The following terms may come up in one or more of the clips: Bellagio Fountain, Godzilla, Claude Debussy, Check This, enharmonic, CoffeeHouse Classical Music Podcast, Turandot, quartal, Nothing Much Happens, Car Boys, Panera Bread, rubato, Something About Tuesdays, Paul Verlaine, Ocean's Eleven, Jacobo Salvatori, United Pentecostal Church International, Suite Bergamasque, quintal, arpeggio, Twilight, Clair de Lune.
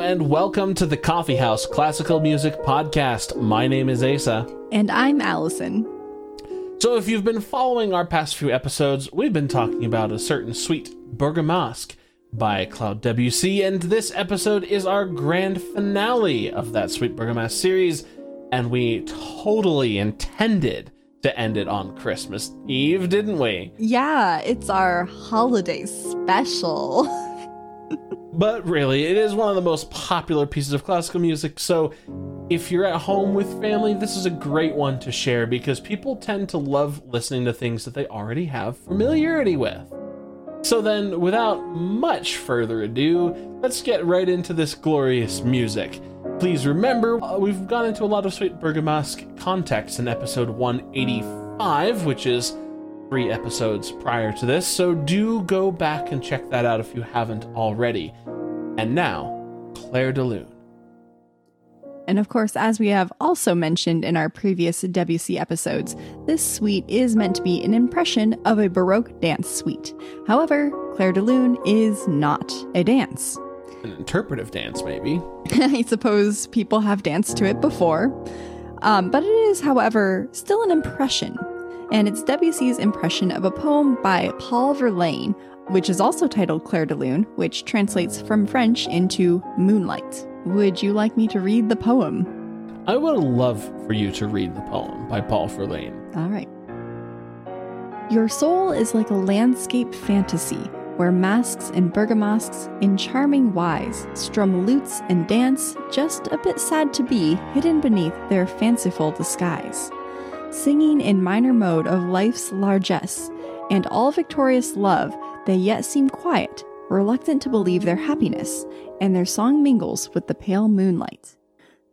And welcome to the CoffeeHouse Classical Music Podcast. My name is Asa. And I'm Allison. So if you've been following our past few episodes, we've been talking about a certain Suite Bergamasque by Claude Debussy, and this episode is our grand finale of that Suite Bergamasque series, and we totally intended to end it on Christmas Eve, didn't we? Yeah, it's our holiday special. But really, it is one of the most popular pieces of classical music, so if you're at home with family, this is a great one to share because people tend to love listening to things that they already have familiarity with. So then, without much further ado, let's get right into this glorious music. Please remember, we've gone into a lot of Suite Bergamasque context in episode 185, which is 3 episodes prior to this, so do go back and check that out if you haven't already. And now, Clair de Lune. And of course, as we have also mentioned in our previous Debussy episodes, this suite is meant to be an impression of a Baroque dance suite. However, Clair de Lune is not a dance. An interpretive dance, maybe. I suppose people have danced to it before. But it is, however, still an impression. And it's Debussy's impression of a poem by Paul Verlaine, which is also titled Clair de Lune, which translates from French into Moonlight. Would you like me to read the poem? I would love for you to read the poem by Paul Verlaine. All right. Your soul is like a landscape fantasy where masks and bergamasques in charming wise strum lutes and dance, just a bit sad to be hidden beneath their fanciful disguise. Singing in minor mode of life's largesse, and all victorious love, they yet seem quiet, reluctant to believe their happiness, and their song mingles with the pale moonlight.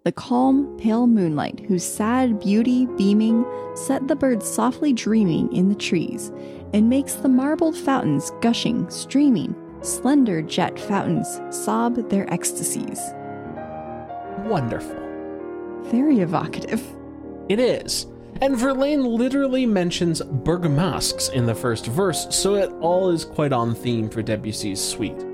The calm, pale moonlight, whose sad beauty beaming, set the birds softly dreaming in the trees, and makes the marbled fountains gushing, streaming, slender jet fountains sob their ecstasies. Wonderful. Very evocative. It is. And Verlaine literally mentions bergamasques in the first verse, so it all is quite on theme for Debussy's suite.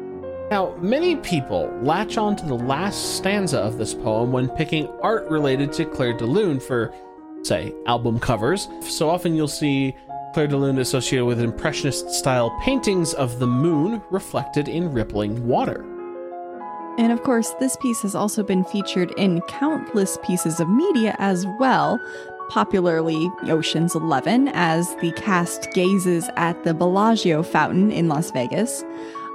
Now, many people latch on to the last stanza of this poem when picking art related to Clair de Lune for, say, album covers. So often you'll see Clair de Lune associated with Impressionist-style paintings of the moon reflected in rippling water. And of course, this piece has also been featured in countless pieces of media as well, popularly Ocean's 11, as the cast gazes at the Bellagio Fountain in Las Vegas.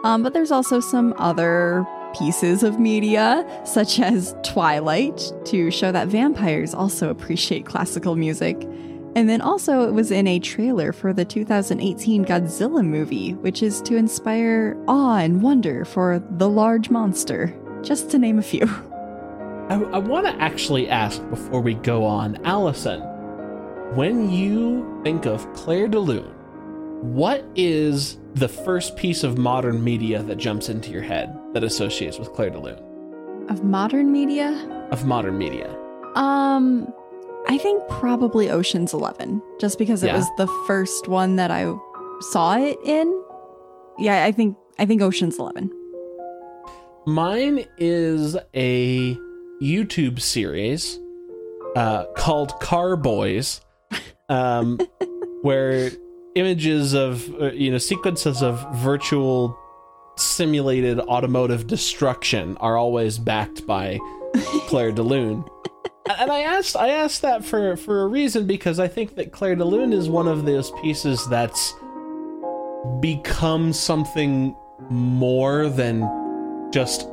But there's also some other pieces of media, such as Twilight, to show that vampires also appreciate classical music. And then also it was in a trailer for the 2018 Godzilla movie, which is to inspire awe and wonder for the large monster, just to name a few. I want to actually ask before we go on, Allison, when you think of Clair de Lune, what is the first piece of modern media that jumps into your head that associates with Clair de Lune? Of modern media? Of modern media. I think probably Ocean's 11, just because it was the first one that I saw it in. Yeah, I think Ocean's 11. Mine is a YouTube series called Car Boys, where images of sequences of virtual simulated automotive destruction are always backed by Clair de Lune. And I asked that for a reason, because I think that Clair de Lune is one of those pieces that's become something more than just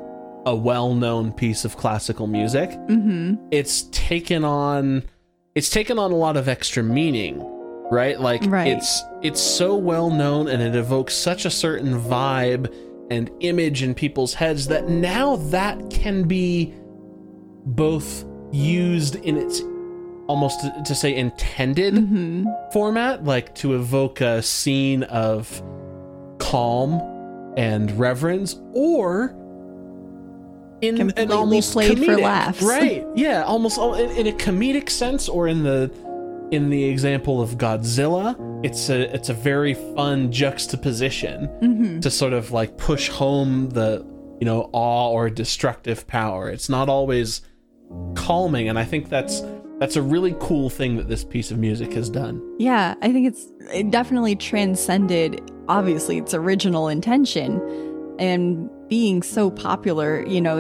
a well-known piece of classical music. Mm-hmm. It's taken on a lot of extra meaning right? Like, it's so well known, and it evokes such a certain vibe and image in people's heads that now that can be both used in its almost to say intended format, like to evoke a scene of calm and reverence, or in completely an almost played comedic, for laughs, right? Yeah, almost in a comedic sense, or in the example of Godzilla, it's a very fun juxtaposition to sort of like push home the, you know, awe or destructive power. It's not always calming, and I think that's a really cool thing that this piece of music has done. Yeah, I think it definitely transcended, obviously, its original intention, and being so popular, you know,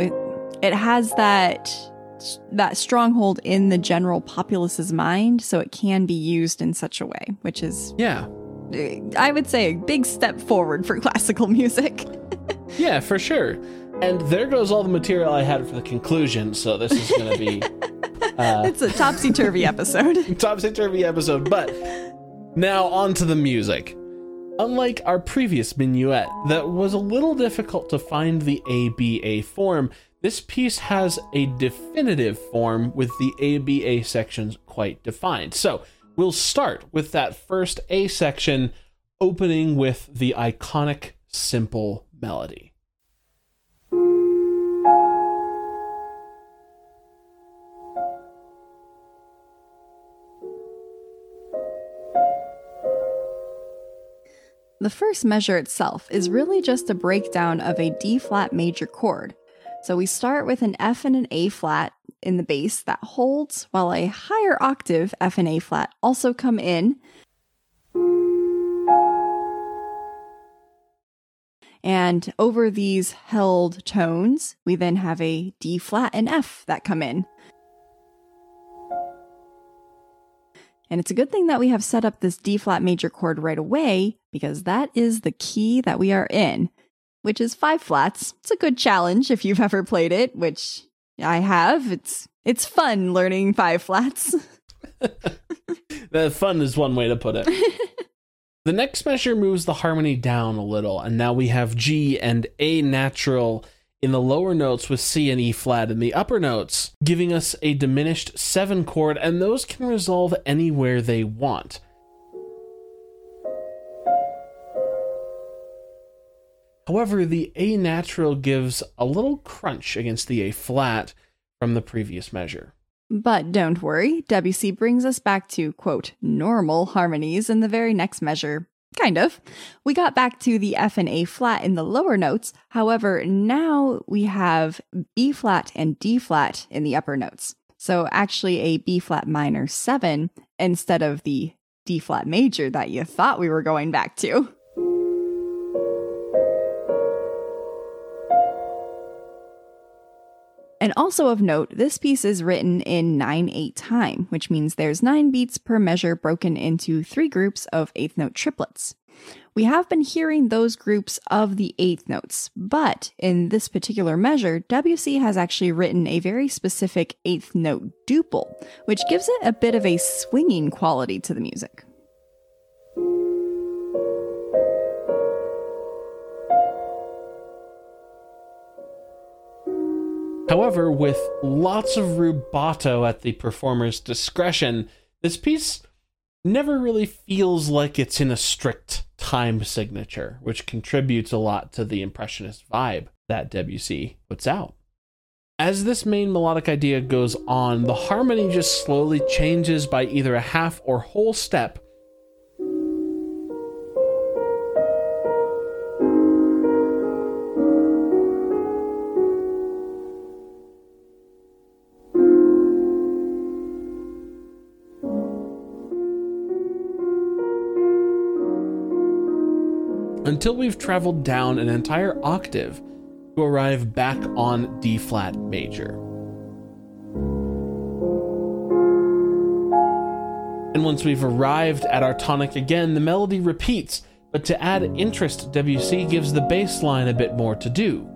it has that stronghold in the general populace's mind, so it can be used in such a way, which is, yeah, I would say a big step forward for classical music. Yeah, for sure. And there goes all the material I had for the conclusion, so this is going to be... it's a topsy-turvy episode. Topsy-turvy episode, but now on to the music. Unlike our previous minuet, that was a little difficult to find the ABA form, this piece has a definitive form with the ABA sections quite defined. So we'll start with that first A section, opening with the iconic simple melody. The first measure itself is really just a breakdown of a D-flat major chord. So we start with an F and an A-flat in the bass that holds, while a higher octave F and A-flat also come in. And over these held tones, we then have a D-flat and F that come in. And it's a good thing that we have set up this D-flat major chord right away, because that is the key that we are in, which is 5 flats. It's a good challenge if you've ever played it, which I have. It's fun learning 5 flats. The fun is one way to put it. The next measure moves the harmony down a little, and now we have G and A natural in the lower notes with C and E flat in the upper notes, giving us a diminished 7 chord, and those can resolve anywhere they want. However, the A natural gives a little crunch against the A flat from the previous measure. But don't worry, Debussy brings us back to, quote, normal harmonies in the very next measure. Kind of. We got back to the F and A flat in the lower notes. However, now we have B flat and D flat in the upper notes. So actually a B flat minor 7 instead of the D flat major that you thought we were going back to. And also of note, this piece is written in 9/8 time, which means there's 9 beats per measure broken into 3 groups of 8th note triplets. We have been hearing those groups of the 8th notes, but in this particular measure, Debussy has actually written a very specific 8th note duple, which gives it a bit of a swinging quality to the music. However, with lots of rubato at the performer's discretion, this piece never really feels like it's in a strict time signature, which contributes a lot to the impressionist vibe that Debussy puts out. As this main melodic idea goes on, the harmony just slowly changes by either a half or whole step, until we've traveled down an entire octave to arrive back on D flat major. And once we've arrived at our tonic again, the melody repeats, but to add interest, Debussy gives the bass line a bit more to do.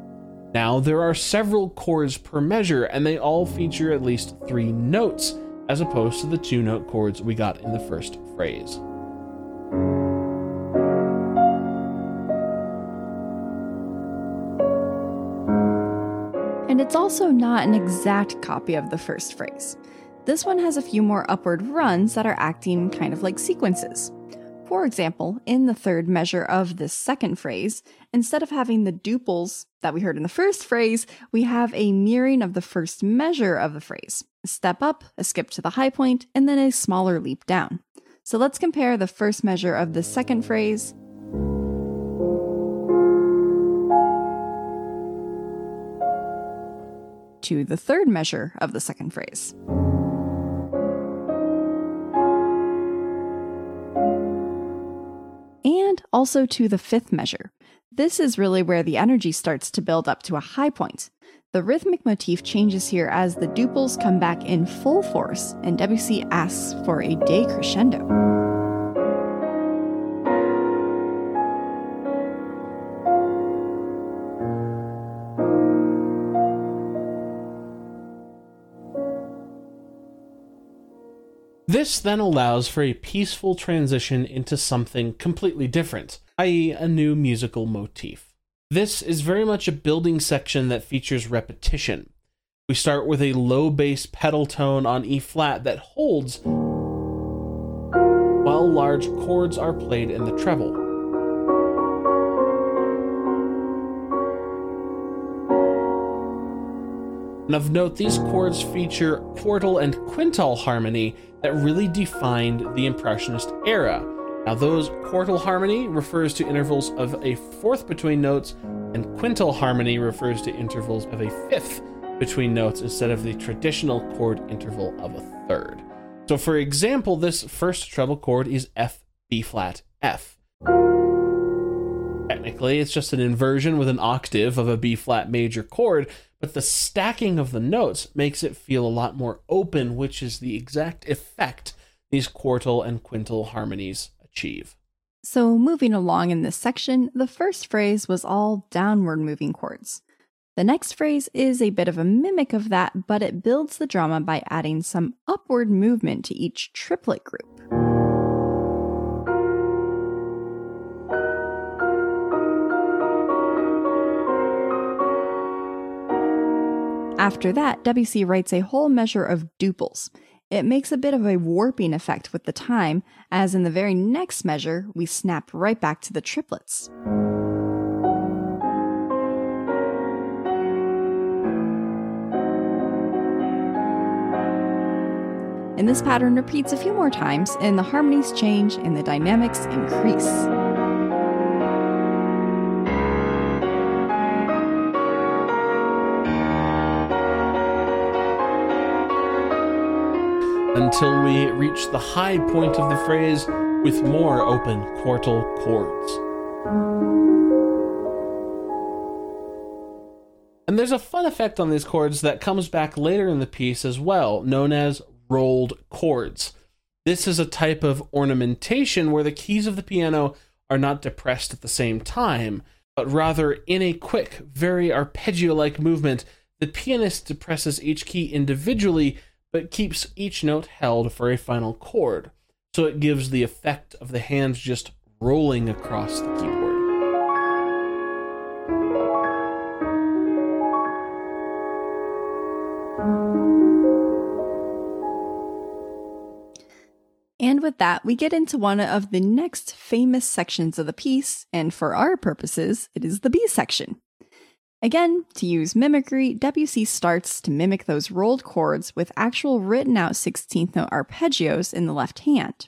Now there are several chords per measure, and they all feature at least 3 notes, as opposed to the 2-note chords we got in the first phrase. And it's also not an exact copy of the first phrase. This one has a few more upward runs that are acting kind of like sequences. For example, in the third measure of this second phrase, instead of having the duples that we heard in the first phrase, we have a mirroring of the first measure of the phrase. A step up, a skip to the high point, and then a smaller leap down. So let's compare the first measure of the second phrase to the third measure of the second phrase. And also to the fifth measure. This is really where the energy starts to build up to a high point. The rhythmic motif changes here as the duples come back in full force and Debussy asks for a decrescendo. This then allows for a peaceful transition into something completely different, i.e. a new musical motif. This is very much a building section that features repetition. We start with a low bass pedal tone on E flat that holds while large chords are played in the treble. And of note, these chords feature quartal and quintal harmony that really defined the Impressionist era. Now, those quartal harmony refers to intervals of a fourth between notes, and quintal harmony refers to intervals of a fifth between notes instead of the traditional chord interval of a third. So, for example, this first treble chord is F, B flat, F. Technically, it's just an inversion with an octave of a B flat major chord, but the stacking of the notes makes it feel a lot more open, which is the exact effect these quartal and quintal harmonies achieve. So moving along in this section, the first phrase was all downward moving chords. The next phrase is a bit of a mimic of that, but it builds the drama by adding some upward movement to each triplet group. After that, Debussy writes a whole measure of duples. It makes a bit of a warping effect with the time, as in the very next measure, we snap right back to the triplets. And this pattern repeats a few more times, and the harmonies change and the dynamics increase. Until we reach the high point of the phrase with more open quartal chords. And there's a fun effect on these chords that comes back later in the piece as well, known as rolled chords. This is a type of ornamentation where the keys of the piano are not depressed at the same time, but rather in a quick, very arpeggio-like movement, the pianist depresses each key individually but keeps each note held for a final chord, so it gives the effect of the hands just rolling across the keyboard. And with that, we get into one of the next famous sections of the piece, and for our purposes, it is the B section. Again, to use mimicry, Debussy starts to mimic those rolled chords with actual written-out 16th note arpeggios in the left hand.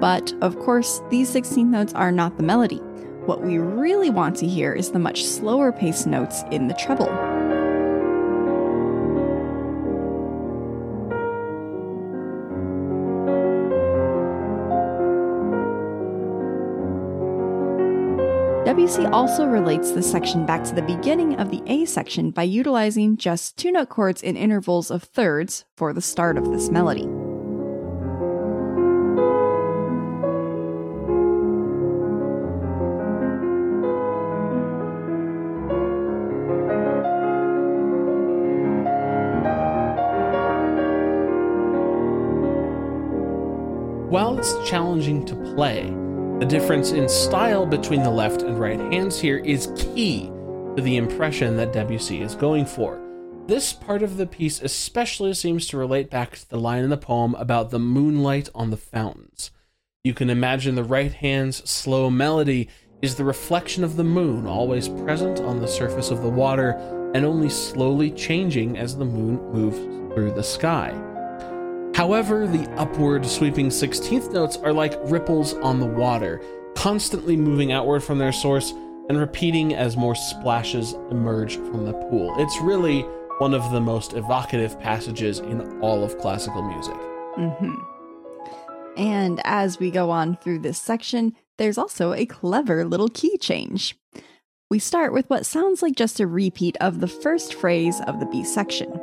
But, of course, these 16th notes are not the melody. What we really want to hear is the much slower-paced notes in the treble. Debussy also relates this section back to the beginning of the A section by utilizing just two-note chords in intervals of thirds for the start of this melody. While it's challenging to play, The difference in style between the left and right hands here is key to the impression that Debussy is going for. This part of the piece especially seems to relate back to the line in the poem about the moonlight on the fountains. You can imagine the right hand's slow melody is the reflection of the moon, always present on the surface of the water and only slowly changing as the moon moves through the sky. However, the upward sweeping 16th notes are like ripples on the water, constantly moving outward from their source and repeating as more splashes emerge from the pool. It's really one of the most evocative passages in all of classical music. Mm-hmm. And as we go on through this section, there's also a clever little key change. We start with what sounds like just a repeat of the first phrase of the B section.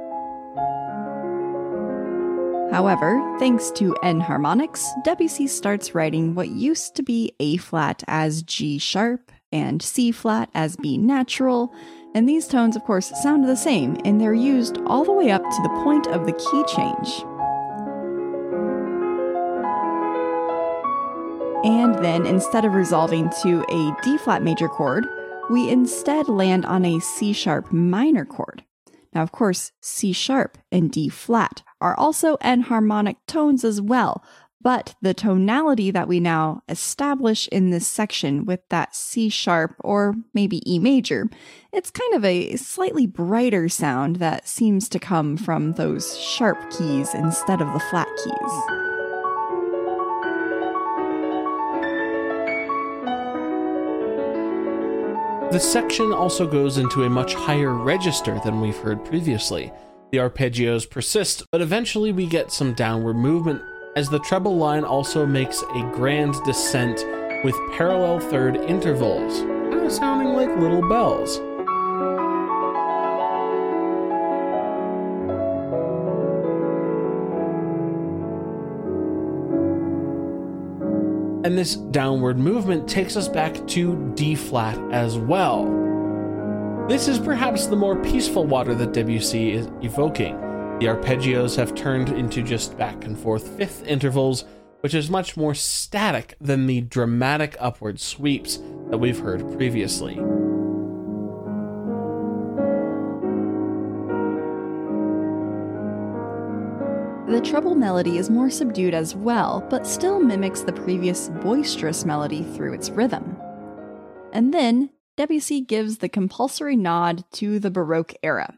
However, thanks to enharmonics, Debussy starts writing what used to be A flat as G sharp and C flat as B natural, and these tones, of course, sound the same, and they're used all the way up to the point of the key change. And then, instead of resolving to a D flat major chord, we instead land on a C sharp minor chord. Now, of course, C sharp and D flat are also enharmonic tones as well, but the tonality that we now establish in this section with that C sharp or maybe E major, it's kind of a slightly brighter sound that seems to come from those sharp keys instead of the flat keys. The section also goes into a much higher register than we've heard previously. The arpeggios persist, but eventually we get some downward movement, as the treble line also makes a grand descent with parallel third intervals, kind of sounding like little bells. And this downward movement takes us back to D flat as well. This is perhaps the more peaceful water that Debussy is evoking. The arpeggios have turned into just back and forth fifth intervals, which is much more static than the dramatic upward sweeps that we've heard previously. The treble melody is more subdued as well, but still mimics the previous boisterous melody through its rhythm. And then, Debussy gives the compulsory nod to the Baroque era.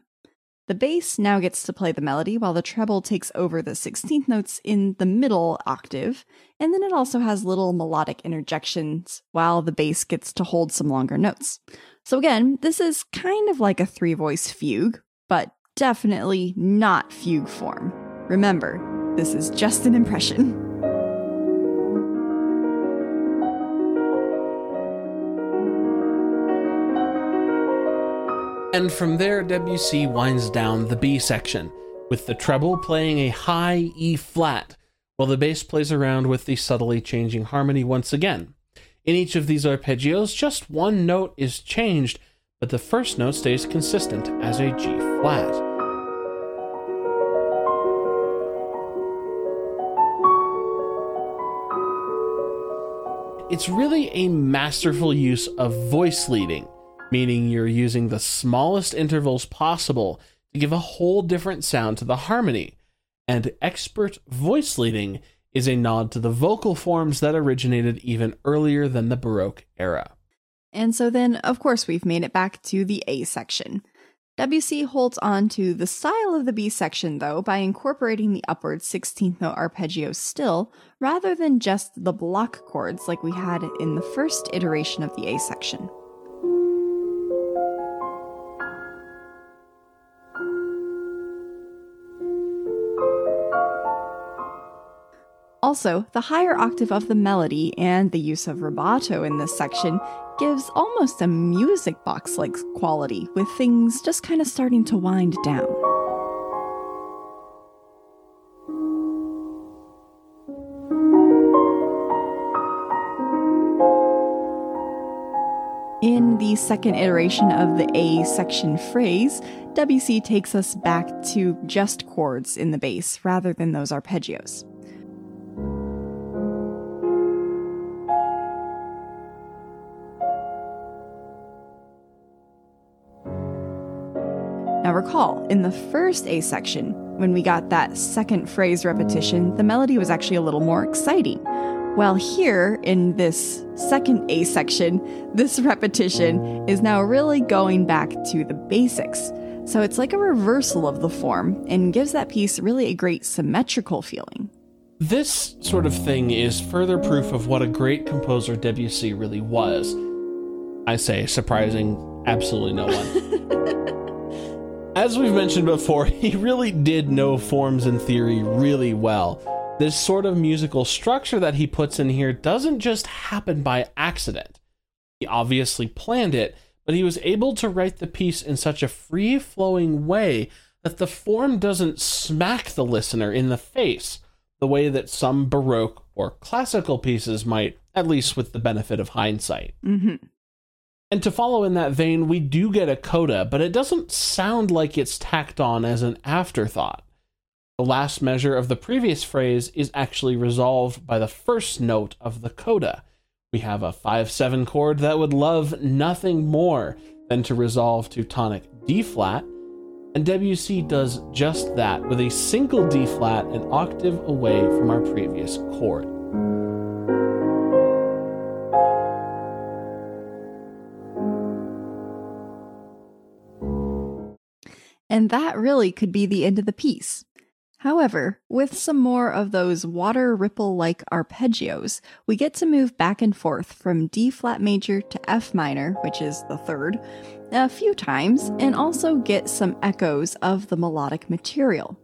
The bass now gets to play the melody while the treble takes over the 16th notes in the middle octave, and then it also has little melodic interjections while the bass gets to hold some longer notes. So again, this is kind of like a three-voice fugue, but definitely not fugue form. Remember, this is just an impression. And from there, Debussy winds down the B section, with the treble playing a high E flat, while the bass plays around with the subtly changing harmony once again. In each of these arpeggios, just one note is changed, but the first note stays consistent as a G flat. It's really a masterful use of voice leading, meaning you're using the smallest intervals possible to give a whole different sound to the harmony. And expert voice leading is a nod to the vocal forms that originated even earlier than the Baroque era. And so then, of course, we've made it back to the A section. Debussy holds on to the style of the B section, though, by incorporating the upward 16th note arpeggio still, rather than just the block chords like we had in the first iteration of the A section. Also, the higher octave of the melody and the use of rubato in this section gives almost a music box-like quality, with things just kind of starting to wind down. In the second iteration of the A section phrase, Debussy takes us back to just chords in the bass rather than those arpeggios. Now recall, in the first A section, when we got that second phrase repetition, the melody was actually a little more exciting. While here, in this second A section, this repetition is now really going back to the basics. So it's like a reversal of the form and gives that piece really a great symmetrical feeling. This sort of thing is further proof of what a great composer Debussy really was. I say, surprising absolutely no one. As we've mentioned before, he really did know forms and theory really well. This sort of musical structure that he puts in here doesn't just happen by accident. He obviously planned it, but he was able to write the piece in such a free-flowing way that the form doesn't smack the listener in the face the way that some Baroque or classical pieces might, at least with the benefit of hindsight. Mm-hmm. And to follow in that vein, we do get a coda, but it doesn't sound like it's tacked on as an afterthought. The last measure of the previous phrase is actually resolved by the first note of the coda. We have a 5/7 chord that would love nothing more than to resolve to tonic D-flat, and Debussy does just that with a single D-flat an octave away from our previous chord. And that really could be the end of the piece. However, with some more of those water ripple-like arpeggios, we get to move back and forth from D-flat major to F minor, which is the third, a few times, and also get some echoes of the melodic material.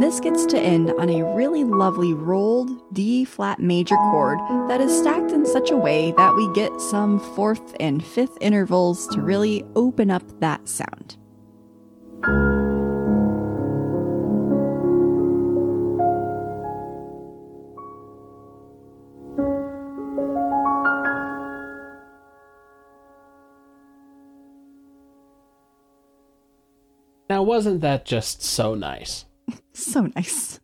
This gets to end on a really lovely rolled D-flat major chord that is stacked in such a way that we get some fourth and fifth intervals to really open up that sound. Now, wasn't that just so nice? So nice.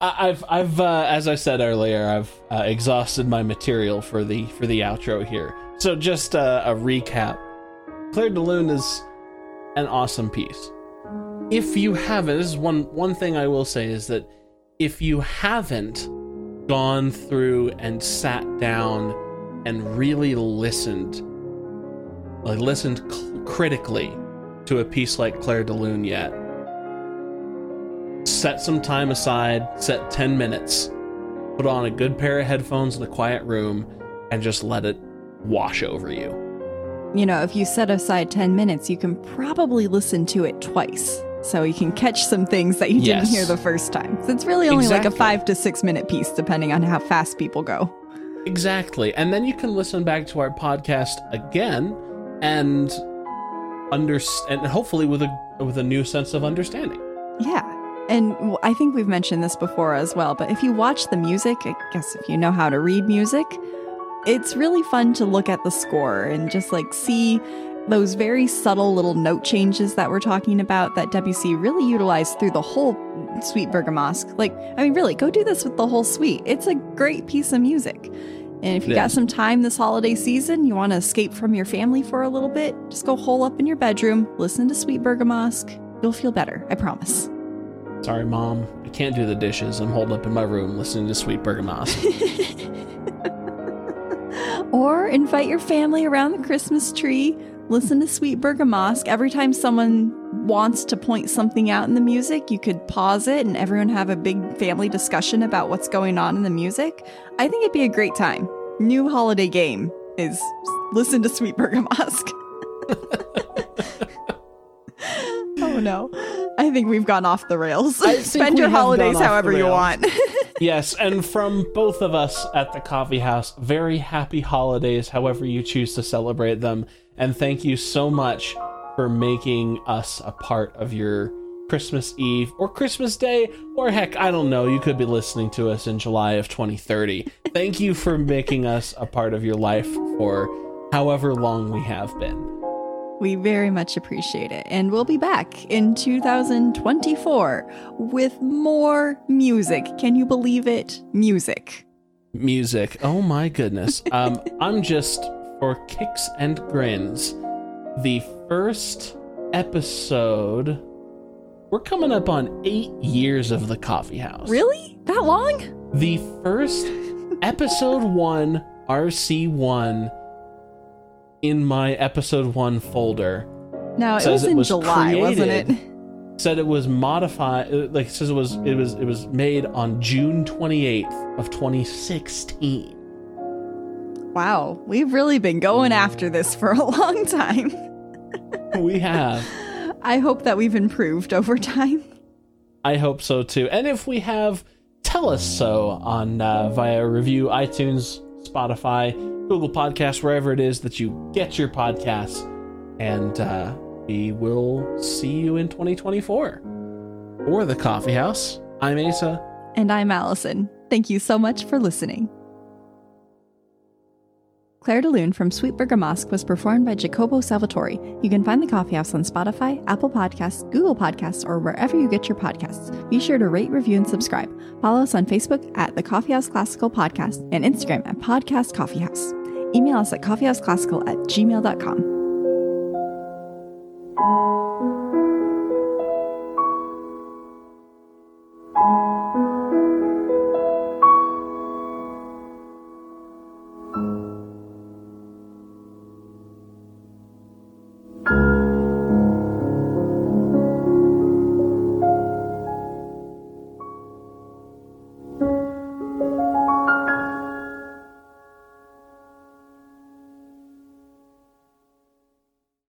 I've as I said earlier, I've exhausted my material for the outro here. So just a recap. Clair de Lune is an awesome piece. If you haven't, this is one thing I will say is that if you haven't gone through and sat down and really listened critically. To a piece like Clair de Lune yet. Set some time aside, set 10 minutes, put on a good pair of headphones in a quiet room, and just let it wash over you. You know, if you set aside 10 minutes, you can probably listen to it twice, so you can catch some things that you didn't hear the first time. So it's really only like a 5 to 6 minute piece, depending on how fast people go. Exactly. And then you can listen back to our podcast again and hopefully with a new sense of understanding. Yeah, and I think we've mentioned this before as well, but if you watch the music, I guess if you know how to read music, it's really fun to look at the score and just like see those very subtle little note changes that we're talking about that Debussy really utilized through the whole Suite Bergamasque. Like, I mean, really, go do this with the whole suite. It's a great piece of music. And if you got some time this holiday season, you want to escape from your family for a little bit, just go hole up in your bedroom, listen to Suite Bergamasque. You'll feel better, I promise. Sorry, Mom. I can't do the dishes. I'm holed up in my room listening to Suite Bergamasque. Or invite your family around the Christmas tree, listen to Suite Bergamasque. Every time someone wants to point something out in the music, you could pause it and everyone have a big family discussion about what's going on in the music. I think it'd be a great time. New holiday game is listen to Suite Bergamasque. Oh no. I think we've gone off the rails. Spend your holidays however you want. Yes, and from both of us at the Coffee House, very happy holidays however you choose to celebrate them. And thank you so much for making us a part of your Christmas Eve or Christmas Day, or heck, I don't know, you could be listening to us in July of 2030. Thank you for making us a part of your life for however long we have been. We very much appreciate it. And we'll be back in 2024 with more music. Can you believe it? Music. Oh my goodness. I'm just, for kicks and grins, the first episode, we're coming up on 8 years of the Coffee House. Really? That long? The first episode one, RC1, in my episode one folder. Now it was in July, created, wasn't it? Said it was modified, like says it was made on June 28th of 2016. Wow, we've really been going after this for a long time. We have. I hope that we've improved over time. I hope so too. And if we have, tell us so on via review, iTunes, Spotify, Google Podcasts, wherever it is that you get your podcasts. And we will see you in 2024. For the Coffee House, I'm Asa. And I'm Allison. Thank you so much for listening. Clair de Lune from Suite Bergamasque was performed by Jacobo Salvatori. You can find The Coffee House on Spotify, Apple Podcasts, Google Podcasts, or wherever you get your podcasts. Be sure to rate, review, and subscribe. Follow us on Facebook at The Coffee House Classical Podcast and Instagram at Podcast Coffee House. Email us at coffeehouseclassical@gmail.com.